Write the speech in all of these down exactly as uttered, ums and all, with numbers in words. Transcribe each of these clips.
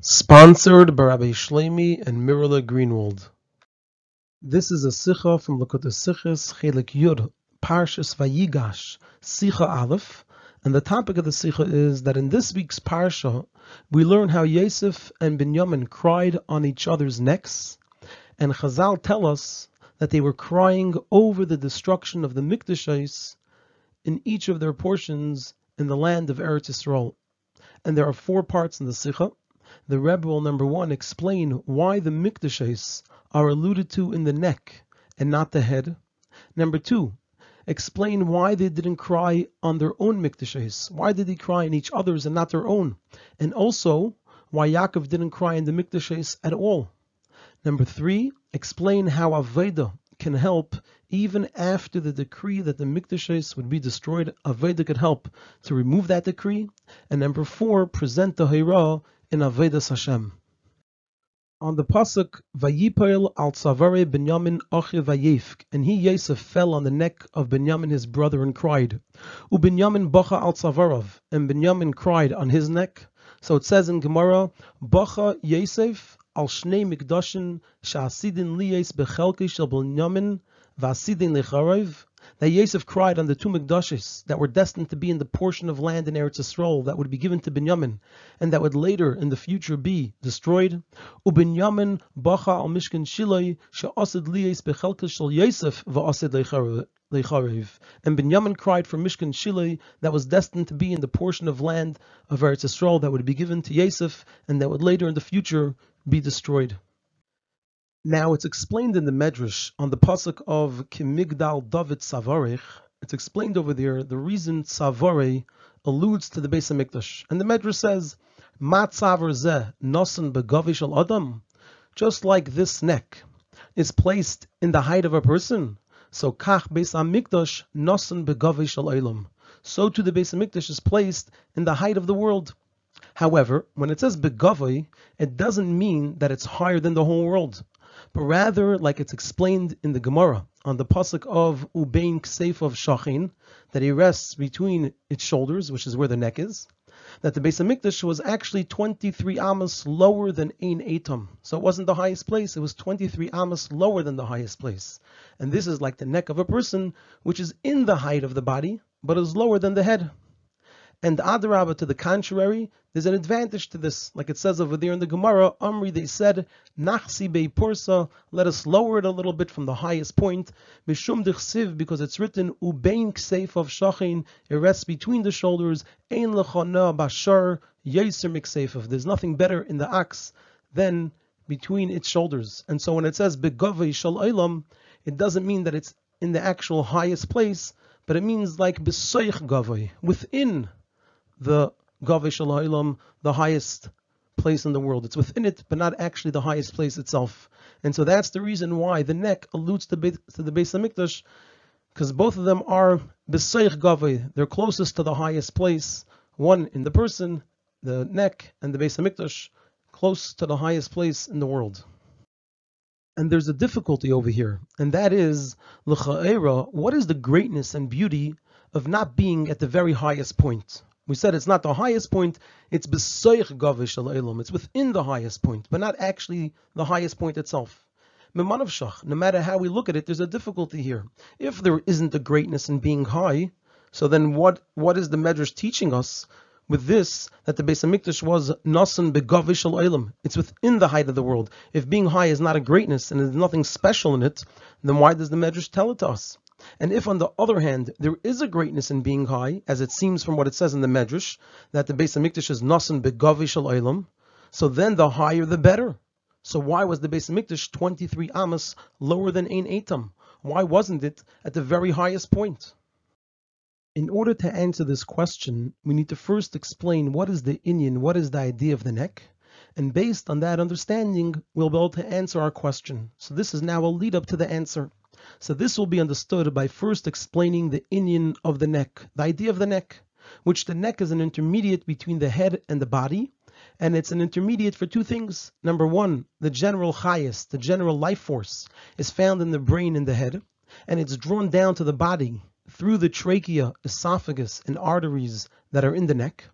Sponsored by Rabbi Shlemi and Mirla Greenwald. This is a Sikha from Likutei Sichos, Chelek Yud, Parshas Vayigash, Sikha Aleph, and the topic of the Sikha is that in this week's Parsha, we learn how Yosef and Binyamin cried on each other's necks, and Chazal tell us that they were crying over the destruction of the mikdashis in each of their portions in the land of Eretz Yisrael. And there are four parts in the Sikha. The Rebbe will, number one, explain why the mikdashis are alluded to in the neck and not the head. Number two, explain why they didn't cry on their own mikdashis. Why did they cry in each other's and not their own? And also, why Yaakov didn't cry in the mikdashis at all. Number three, explain how avodah can help even after the decree that the mikdashis would be destroyed. Avodah could help to remove that decree. And number four, present the Torah in avodas Hashem. On the pasuk, Vayipel al tzavare Binyamin achi vayefk, and he Yosef fell on the neck of Binyamin his brother and cried. Ubinyamin Bocha al tzavarav, and Binyamin cried on his neck. So it says in Gemara, Bocha Yosef al shnei mikdashim sha'asidin liyes bechelki shel Binyamin va'asidin lecharev. That Yosef cried on the two mikdashis that were destined to be in the portion of land in Eretz Yisrael that would be given to Binyamin and that would later in the future be destroyed. Ubinyamin bacha al mishkan shiloi she'asid liyes bechelka shel Yosef va'asid leicharev. And Binyamin cried for mishkan shiloi that was destined to be in the portion of land of Eretz Yisrael that would be given to Yosef and that would later in the future be destroyed. Now it's explained in the Medrash on the pasuk of Kimigdal David Savarech. It's explained over there the reason Savare alludes to the Beis Hamikdash, and the Medrash says, "Ma tzavar zeh nasan begavish al adam," just like this neck is placed in the height of a person, so kach Beis Hamikdash nasan begavish al olam. So too the Beis Hamikdash is placed in the height of the world. However, when it says begavi, it doesn't mean that it's higher than the whole world, but rather, like it's explained in the Gemara, on the pasuk of Ubein Kseif of Shachin, that he rests between its shoulders, which is where the neck is, that the Beis Hamikdash was actually twenty-three amos lower than Ein Etam. So it wasn't the highest place, it was twenty-three amos lower than the highest place. And this is like the neck of a person, which is in the height of the body, but is lower than the head. And Adarabah, to the contrary, there's an advantage to this. Like it says over there in the Gemara, Amri, they said, Nachsi beipursa, let us lower it a little bit from the highest point, Mishum dechsiv, because it's written, Ubein kseif of Shachin, it rests between the shoulders, Ein lechana bashar, Yeser mikseif. There's nothing better in the axe than between its shoulders. And so when it says, Begavei shal olam, it doesn't mean that it's in the actual highest place, but it means like Besoich gavei, within the Gavish Alaylam, the highest place in the world. It's within it, but not actually the highest place itself. And so that's the reason why the neck alludes to, be- to the Beis Hamikdash, because both of them are Besaych Gavay. They're closest to the highest place. One in the person, the neck, and the Beis Hamikdash, close to the highest place in the world. And there's a difficulty over here, and that is, L'cha'era, what is the greatness and beauty of not being at the very highest point? We said it's not the highest point, it's B'soich Gavish al-Elam, it's within the highest point, but not actually the highest point itself. Mimanavshach, no matter how we look at it, there's a difficulty here. If there isn't a greatness in being high, so then what, what is the Medrash teaching us with this, that the Beis Hamikdash was Nasan B'Gavish al-Elam, it's within the height of the world. If being high is not a greatness and there's nothing special in it, then why does the Medrash tell it to us? And if, on the other hand, there is a greatness in being high, as it seems from what it says in the Medrash, that the Beis Hamikdash is Nasan B'Gavish al-Olam, so then the higher the better. So why was the Beis Hamikdash twenty-three amos lower than Ein Etam? Why wasn't it at the very highest point? In order to answer this question, we need to first explain what is the inyan, what is the idea of the neck, and based on that understanding, we'll be able to answer our question. So this is now a lead up to the answer. So this will be understood by first explaining the inyan of the neck, the idea of the neck, which the neck is an intermediate between the head and the body, and it's an intermediate for two things. Number one, the general chayas, the general life force, is found in the brain and the head, and it's drawn down to the body through the trachea, esophagus, and arteries that are in the neck.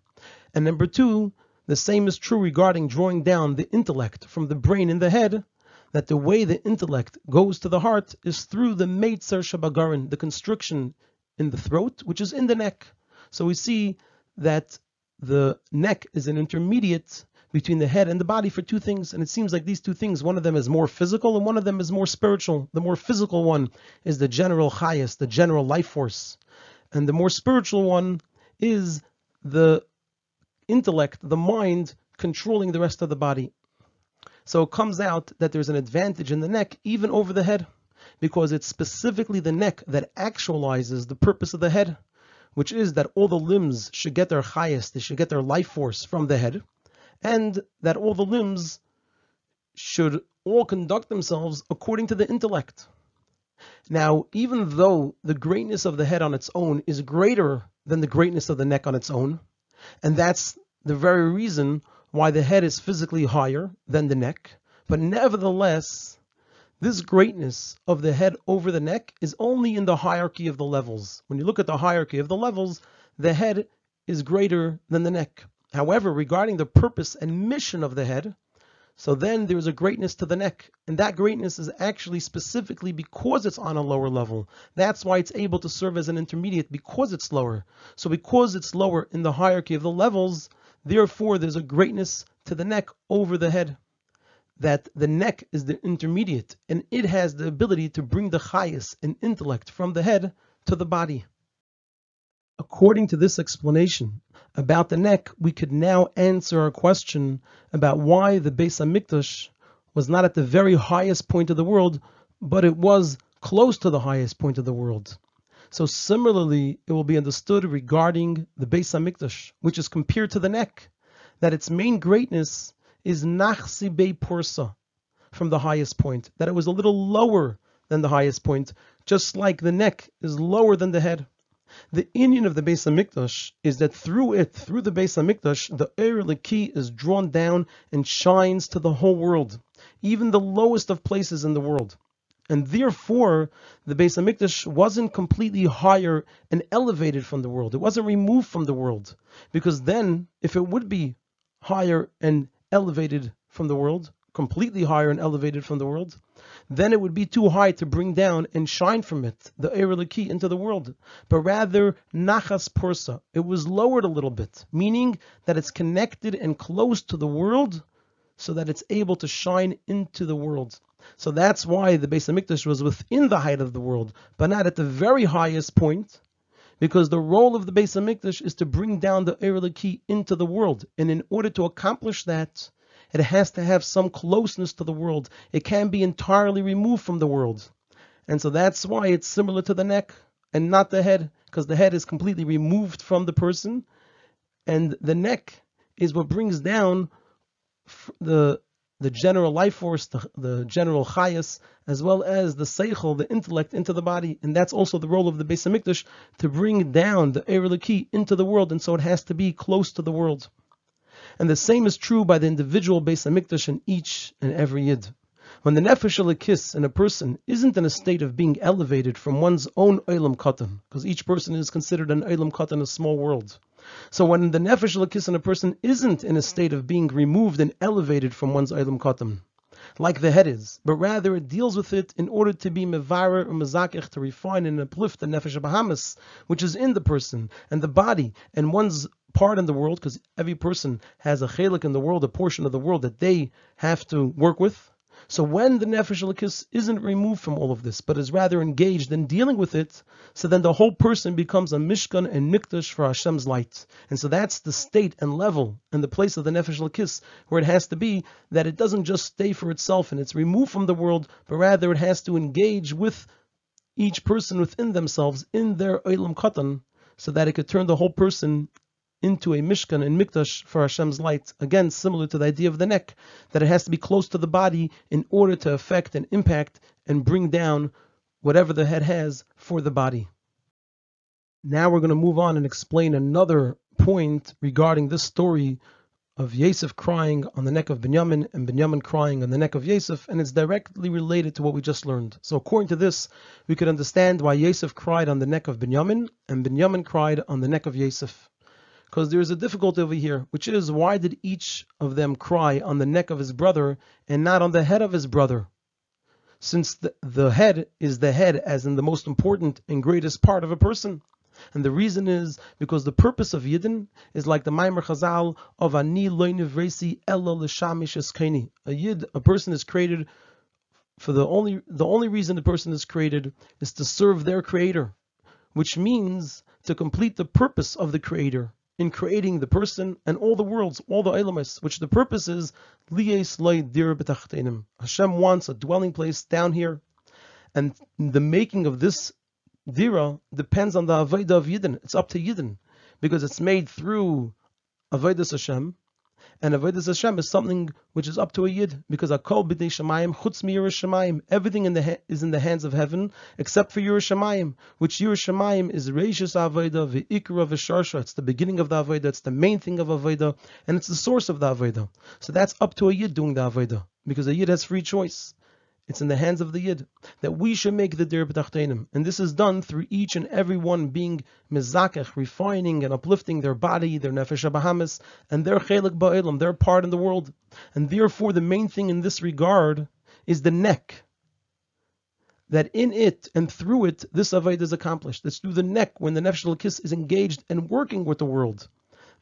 And number two, The same is true regarding drawing down the intellect from the brain in the head, that the way the intellect goes to the heart is through the meitzer shabagarin, the constriction in the throat, which is in the neck. So we see that the neck is an intermediate between the head and the body for two things, and it seems like these two things, one of them is more physical and one of them is more spiritual. The more physical one is the general chayas, the general life force, and the more spiritual one is the intellect, the mind, controlling the rest of the body. So it comes out that there's an advantage in the neck even over the head, because it's specifically the neck that actualizes the purpose of the head, which is that all the limbs should get their chayas, they should get their life force from the head, and that all the limbs should all conduct themselves according to the intellect. Now, even though the greatness of the head on its own is greater than the greatness of the neck on its own, and that's the very reason why the head is physically higher than the neck, but nevertheless, this greatness of the head over the neck is only in the hierarchy of the levels. When you look at the hierarchy of the levels, the head is greater than the neck. However, regarding the purpose and mission of the head, so then there is a greatness to the neck, and that greatness is actually specifically because it's on a lower level. That's why it's able to serve as an intermediate, because it's lower. So because it's lower in the hierarchy of the levels, therefore there's a greatness to the neck over the head, that the neck is the intermediate, and it has the ability to bring the chayas and intellect from the head to the body. According to this explanation about the neck, we could now answer our question about why the Beis Hamikdash was not at the very highest point of the world, but it was close to the highest point of the world. So similarly, it will be understood regarding the Beis Hamikdash, which is compared to the neck, that its main greatness is Nachsi Bei Pursa, from the highest point, that it was a little lower than the highest point, just like the neck is lower than the head. The inyan of the Beis Hamikdash is that through it, through the Beis Hamikdash, the Eir Leki is drawn down and shines to the whole world, even the lowest of places in the world. And therefore, the Beis Hamikdash wasn't completely higher and elevated from the world. It wasn't removed from the world, because then, if it would be higher and elevated from the world, completely higher and elevated from the world, then it would be too high to bring down and shine from it, the Eir Leki, into the world. But rather, Nachas Pursa, it was lowered a little bit, meaning that it's connected and close to the world so that it's able to shine into the world. So that's why the Beis Hamikdash was within the height of the world, but not at the very highest point, because the role of the Beis Hamikdash is to bring down the Eir Leki into the world. And in order to accomplish that, it has to have some closeness to the world. It can't be entirely removed from the world. And so that's why it's similar to the neck and not the head, because the head is completely removed from the person, and the neck is what brings down the the general life force, the, the general chayas, as well as the seichel, the intellect, into the body. And that's also the role of the Beis Hamikdash, to bring down the Eir Leki into the world, and so it has to be close to the world. And the same is true by the individual Beis Hamikdash in each and every Yid. When the Nefesh HaLekis in a person isn't in a state of being elevated from one's own Olam Katan, because each person is considered an Olam Katan, a small world. So when the Nefesh HaLekis in a person isn't in a state of being removed and elevated from one's Olam Katan, like the head is, but rather it deals with it in order to be mevarer or mezakech, to refine and uplift the nefesh habahamis, which is in the person and the body and one's part in the world, because every person has a chalik in the world, a portion of the world that they have to work with. So when the nefesh lekis isn't removed from all of this, but is rather engaged in dealing with it, so then the whole person becomes a mishkan and mikdash for Hashem's light. And so that's the state and level and the place of the nefesh lekis where it has to be, that it doesn't just stay for itself and it's removed from the world, but rather it has to engage with each person within themselves in their olam katan, so that it could turn the whole person into a mishkan and mikdash for Hashem's light. Again, similar to the idea of the neck, that it has to be close to the body in order to affect and impact and bring down whatever the head has for the body. Now we're going to move on and explain another point regarding this story of Yosef crying on the neck of Binyamin and Binyamin crying on the neck of Yosef, and it's directly related to what we just learned. So according to this, we could understand why Yosef cried on the neck of Binyamin and Binyamin cried on the neck of Yosef. because there is a difficulty over here, which is, why did each of them cry on the neck of his brother and not on the head of his brother? Since the, the head is the head, as in the most important and greatest part of a person. And the reason is because the purpose of Yidden is like the Maimer Chazal of Ani Lo Nivresi Ella L'Shamish Eskeni. A Yid, a person is created for the only, the only reason the person is created is to serve their Creator, which means to complete the purpose of the Creator in creating the person and all the worlds, all the Olamis, which the purpose is Lies Loi Dir B'Tachtenim. Hashem wants a dwelling place down here, and the making of this Dira depends on the avodah of Yidden. It's up to Yidden, because it's made through avodas Hashem, and avodas Hashem is something which is up to a Yid, because akol b'nei Shemayim chutz mi'Yeras Shemayim. Everything in the is in the hands of heaven except for Yeras Shemayim, which Yeras Shemayim is reishis avodah ve'ikra ve'sharsha. It's the beginning of the avodah. It's the main thing of avodah, and it's the source of the avodah. So that's up to a Yid doing the avodah, because a Yid has free choice. It's in the hands of the Yid that we should make the Dir B'Tachtenim. And this is done through each and every one being mezakech, refining and uplifting their body, their nefesh habahamis, and their Chelek Ba'olam, their part in the world. And therefore the main thing in this regard is the neck, that in it and through it this avodah is accomplished. It's through the neck, when the nefesh l'kis is engaged and working with the world,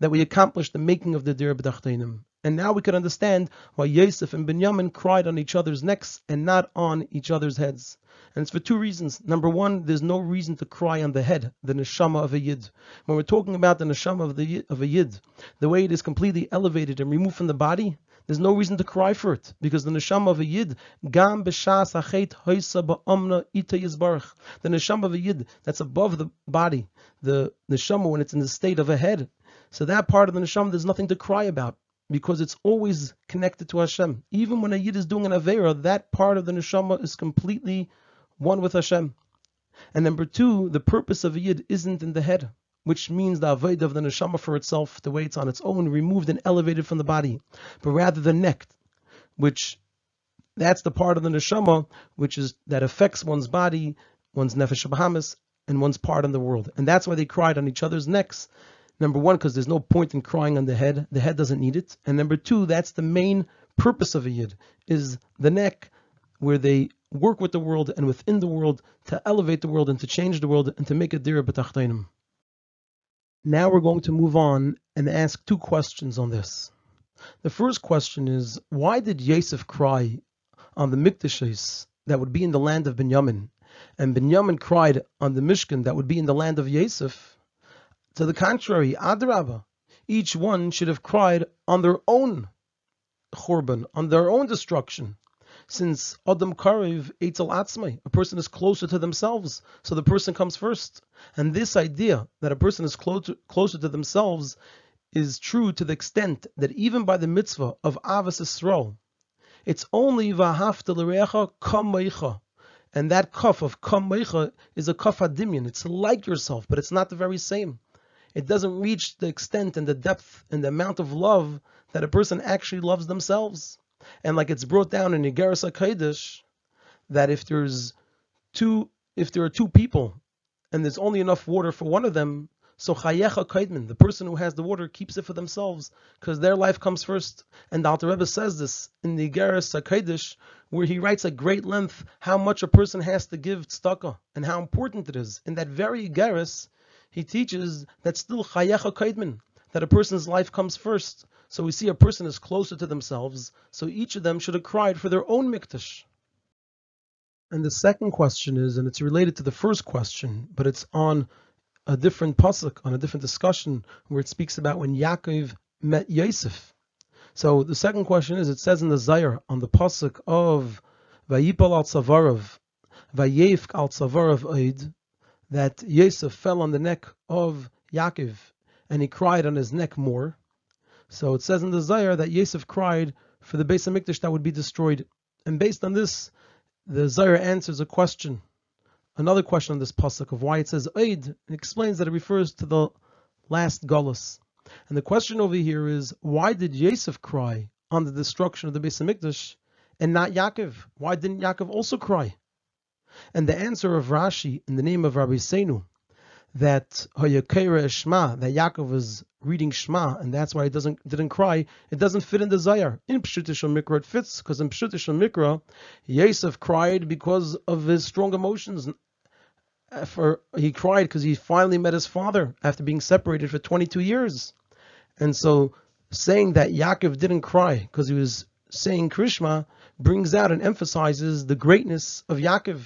that we accomplish the making of the Dir B'Tachtenim. And now we can understand why Yosef and Binyamin cried on each other's necks and not on each other's heads. And it's for two reasons. Number one, there's no reason to cry on the head, the neshama of a Yid. When we're talking about the neshama of, the, of a Yid, the way it is completely elevated and removed from the body, there's no reason to cry for it, because the neshama of a Yid, gam b'shas hachet hoisa ba'amna ita yizbarach, the neshama of a Yid that's above the body, the neshama when it's in the state of a head, so that part of the neshama there's nothing to cry about, because it's always connected to Hashem. Even when a Yid is doing an Aveira, that part of the Neshama is completely one with Hashem. And number two, the purpose of a Yid isn't in the head, which means the Aveda of the Neshama for itself, the way it's on its own, removed and elevated from the body, but rather the neck, which that's the part of the Neshama which is that affects one's body, one's Nefesh Bahamas, and one's part in the world. And that's why they cried on each other's necks. Number one, because there's no point in crying on the head. The head doesn't need it. And number two, that's the main purpose of a Yid, is the neck, where they work with the world and within the world to elevate the world and to change the world and to make a Dir B'Tachtenim. Now we're going to move on and ask two questions on this. The first question is, why did Yosef cry on the Mikdashis that would be in the land of Binyamin, and Binyamin cried on the Mishkan that would be in the land of Yosef? To the contrary, Adrabah, each one should have cried on their own Khurban, on their own destruction. Since Adam Karev Eitzel Atzmai, a person is closer to themselves, so the person comes first. And this idea that a person is clo closer to themselves is true to the extent that even by the mitzvah of Avas Yisrael, it's only V'ahavta l'reacha kamecha. And that kaf of kamecha is a kaf hadimyan. It's like yourself, but it's not the very same. It doesn't reach the extent and the depth and the amount of love that a person actually loves themselves. And like it's brought down in Igeras HaKodesh, that if there's two, if there are two people and there's only enough water for one of them, so Chayecha Kaidman, the person who has the water, keeps it for themselves, because their life comes first. And the Alter Rebbe says this in the Igeras HaKodesh, where he writes at great length how much a person has to give tzedakah and how important it is. In that very Igeras, he teaches that still chayecha kaidman, that a person's life comes first. So we see a person is closer to themselves, so each of them should have cried for their own mikdash. And the second question is, and it's related to the first question, but it's on a different pasuk, on a different discussion, where it speaks about when Yaakov met Yosef. So the second question is, it says in the Zayar, on the pasuk of Vayipal al Tzavarav, Vayefk al Tzavarav Oid, that Yosef fell on the neck of Yaakov, and he cried on his neck more. So it says in the Zayar that Yosef cried for the Beis HaMikdash that would be destroyed. And based on this, the Zayar answers a question, another question on this pasuk of why it says Eid, and explains that it refers to the last Galus. And the question over here is, why did Yosef cry on the destruction of the Beis HaMikdash and not Yaakov? Why didn't Yaakov also cry? And the answer of Rashi in the name of Rabbi Seinu, that Hayakera Shema, that Yaakov was reading Shema, and that's why he doesn't didn't cry. It doesn't fit in the Zayar. In Pshut Shel Mikra it fits, because in Pshut Shel Mikra, Yosef cried because of his strong emotions. For he cried because he finally met his father after being separated for twenty-two years, and so saying that Yaakov didn't cry because he was saying Krishma brings out and emphasizes the greatness of Yaakov,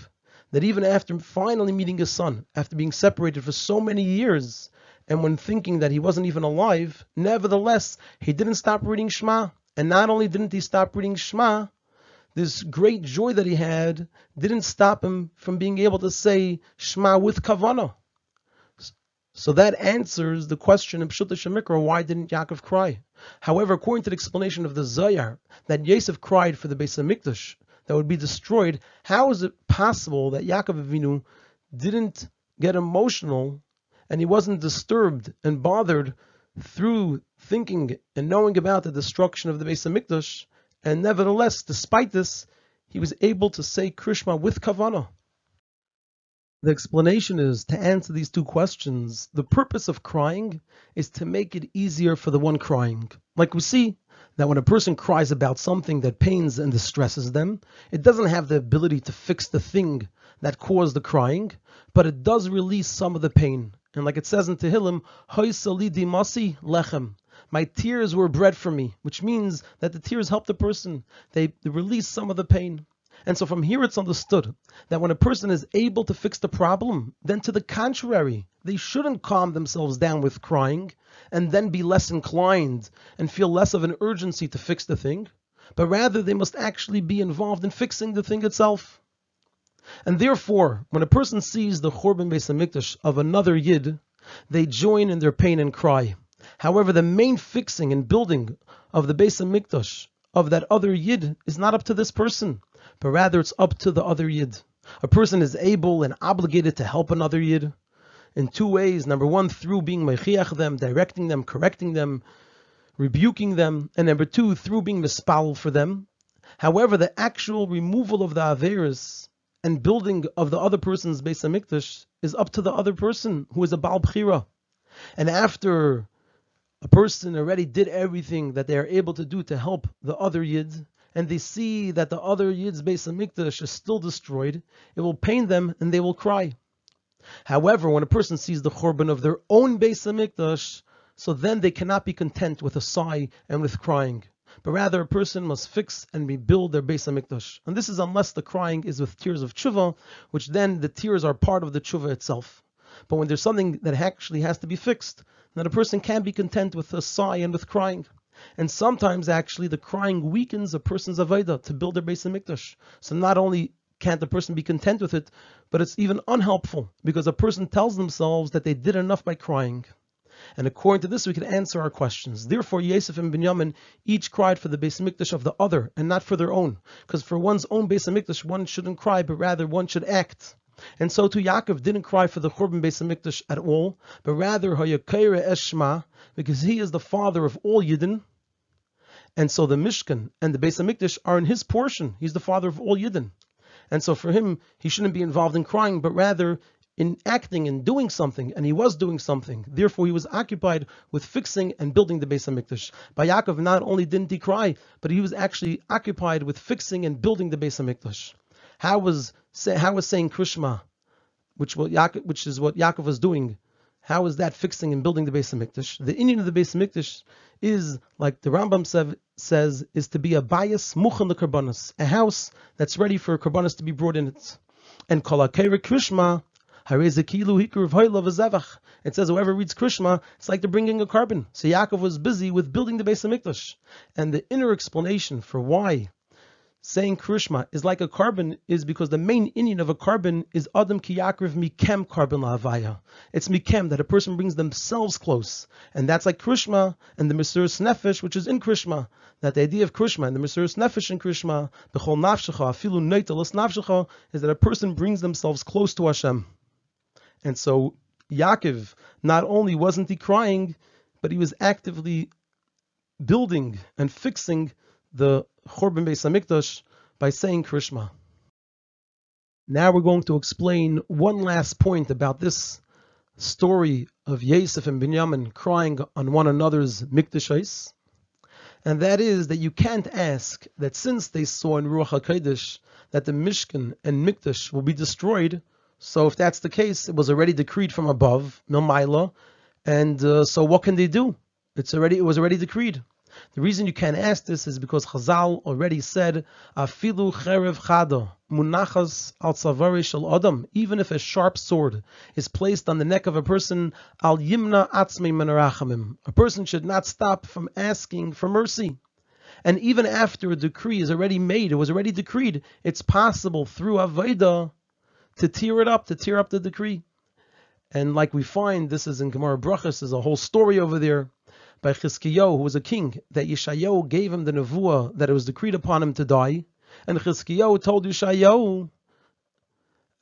that even after finally meeting his son, after being separated for so many years, and when thinking that he wasn't even alive, nevertheless, he didn't stop reading Shema. And not only didn't he stop reading Shema, this great joy that he had didn't stop him from being able to say Shema with Kavanah. So that answers the question in Pshuta Shemikra, why didn't Yaakov cry? However, according to the explanation of the Zayar, that Yosef cried for the Beis Hamikdash that would be destroyed, how is it possible that Yaakov Avinu didn't get emotional and he wasn't disturbed and bothered through thinking and knowing about the destruction of the Beis Hamikdash, and nevertheless, despite this, he was able to say Krishma with Kavanah? The explanation is, to answer these two questions, the purpose of crying is to make it easier for the one crying. Like we see that when a person cries about something that pains and distresses them, it doesn't have the ability to fix the thing that caused the crying, but it does release some of the pain. And like it says in Tehillim, Hoysali dimasi lechem. My tears were bread for me, which means that the tears help the person. They release some of the pain. And so from here it's understood that when a person is able to fix the problem, then to the contrary, they shouldn't calm themselves down with crying and then be less inclined and feel less of an urgency to fix the thing, but rather they must actually be involved in fixing the thing itself. And therefore, when a person sees the Churban Beis Hamikdash of another Yid, they join in their pain and cry. However, the main fixing and building of the Beis Hamikdash of that other Yid is not up to this person, but rather it's up to the other Yid. A person is able and obligated to help another Yid in two ways. Number one, through being mechiach them, directing them, correcting them, rebuking them. And number two, through being mispal for them. However, the actual removal of the averis and building of the other person's Beis Hamikdash is up to the other person who is a Baal Bchira. And after a person already did everything that they are able to do to help the other Yid, and they see that the other Yid's Beis Hamikdash is still destroyed, it will pain them and they will cry. However, when a person sees the Churban of their own Beis Hamikdash, so then they cannot be content with a sigh and with crying, but rather a person must fix and rebuild their Beis Hamikdash. And this is unless the crying is with tears of tshuva, which then the tears are part of the tshuva itself. But when there's something that actually has to be fixed, that a person can be content with a sigh and with crying. And sometimes actually the crying weakens a person's avodah to build their Beis Hamikdash. So not only can't the person be content with it, but it's even unhelpful because a person tells themselves that they did enough by crying. And according to this we can answer our questions. Therefore Yosef and Binyamin each cried for the Beis Hamikdash of the other and not for their own. Because for one's own Beis Hamikdash one shouldn't cry, but rather one should act. And so too, Yaakov didn't cry for the Churban Beis Hamikdash at all, but rather Hayakayre Eshma, because he is the father of all Yidden. And so the Mishkan and the Beis Hamikdash are in his portion. He's the father of all Yidden. And so for him, he shouldn't be involved in crying, but rather in acting and doing something, and he was doing something. Therefore, he was occupied with fixing and building the Beis Hamikdash. By Yaakov, not only didn't he cry, but he was actually occupied with fixing and building the Beis Hamikdash. How was say, how was saying Krishma, which what Yaakov, which is what Yaakov was doing, how is that fixing and building the Beis Hamikdash? The inyan of the Beis Hamikdash is, like the Rambam said, says, is to be a bayis muchan lekarbanos, a house that's ready for karbanos to be brought in it. And kol hakere Krishma, harezekilu hikruv haylav azavach. It says whoever reads Krishma, it's like they're bringing a carbon. So Yaakov was busy with building the Beis Hamikdash, and the inner explanation for why saying Krishma is like a carbon is because the main inyan of a carbon is Adam ki yakriv mikem carbon la'avaya. It's mikem, that a person brings themselves close. And that's like Krishma and the Mesiras Nefesh, which is in Krishma. That the idea of Krishma and the Mesiras Nefesh in Krishma, b'chol nafshecha, afilu neitelas nafshecha, is that a person brings themselves close to Hashem. And so Yaakov, not only wasn't he crying, but he was actively building and fixing the Churban Beis Hamikdash by saying Krishma. Now we're going to explain one last point about this story of Yosef and Binyamin crying on one another's mikdashis, and that is that you can't ask that since they saw in Ruach HaKodesh that the Mishkan and Mikdash will be destroyed, so if that's the case, it was already decreed from above, Milmaila, and uh, so what can they do? It's already it was already decreed. The reason you can't ask this is because Chazal already said, Afilu cherev chada munachas al tzavari shel adam. Even if a sharp sword is placed on the neck of a person, al yimna atzmi min rachamim, a person should not stop from asking for mercy. And even after a decree is already made, it was already decreed, it's possible through avodah to tear it up, to tear up the decree. And like we find, this is in Gemara Brachos, there's a whole story over there by Chizkiyahu, who was a king, that Yeshayahu gave him the nevuah that it was decreed upon him to die. And Chizkiyahu told Yeshayahu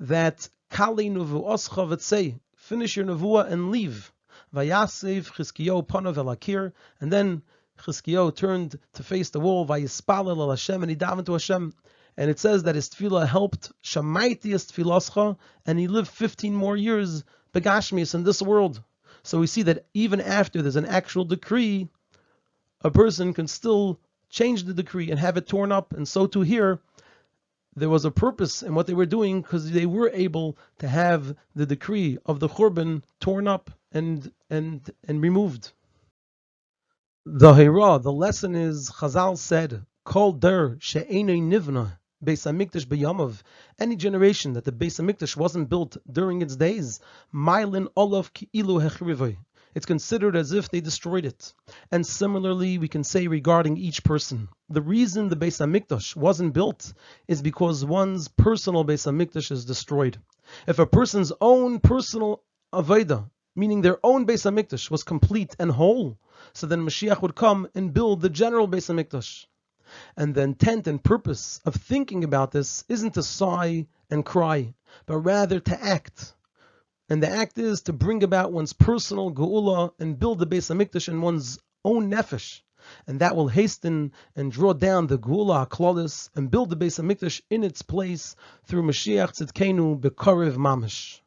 that Kali nevuoscha v'tzei, finish your nevuah and leave. Vayasev Chizkiyahu panav el hakir, and then Chizkiyahu turned to face the wall, vayispalel al Hashem, and he davened to Hashem. And it says that his tefillah helped, shamaiti es tefiloscha, and he lived fifteen more years begashmis in this world. So we see that even after there's an actual decree, a person can still change the decree and have it torn up. And so too here, there was a purpose in what they were doing, because they were able to have the decree of the Churban torn up and and and removed. The Hira, the lesson is, Chazal said, Kol der she'enei nivna Beis Hamikdash b'yamav, any generation that the Beis Hamikdash wasn't built during its days, Mylin olav ki'ilu hechrivoy, it's considered as if they destroyed it. And similarly, we can say regarding each person, the reason the Beis Hamikdash wasn't built is because one's personal Beis Hamikdash is destroyed. If a person's own personal avodah, meaning their own Beis Hamikdash, was complete and whole, so then Mashiach would come and build the general Beis Hamikdash. And the intent and purpose of thinking about this isn't to sigh and cry, but rather to act. And the act is to bring about one's personal geula and build the Beis Hamikdash in one's own nefesh. And that will hasten and draw down the geula HaKlalis and build the Beis Hamikdash in its place through Mashiach Tzidkenu B'Karev Mamish.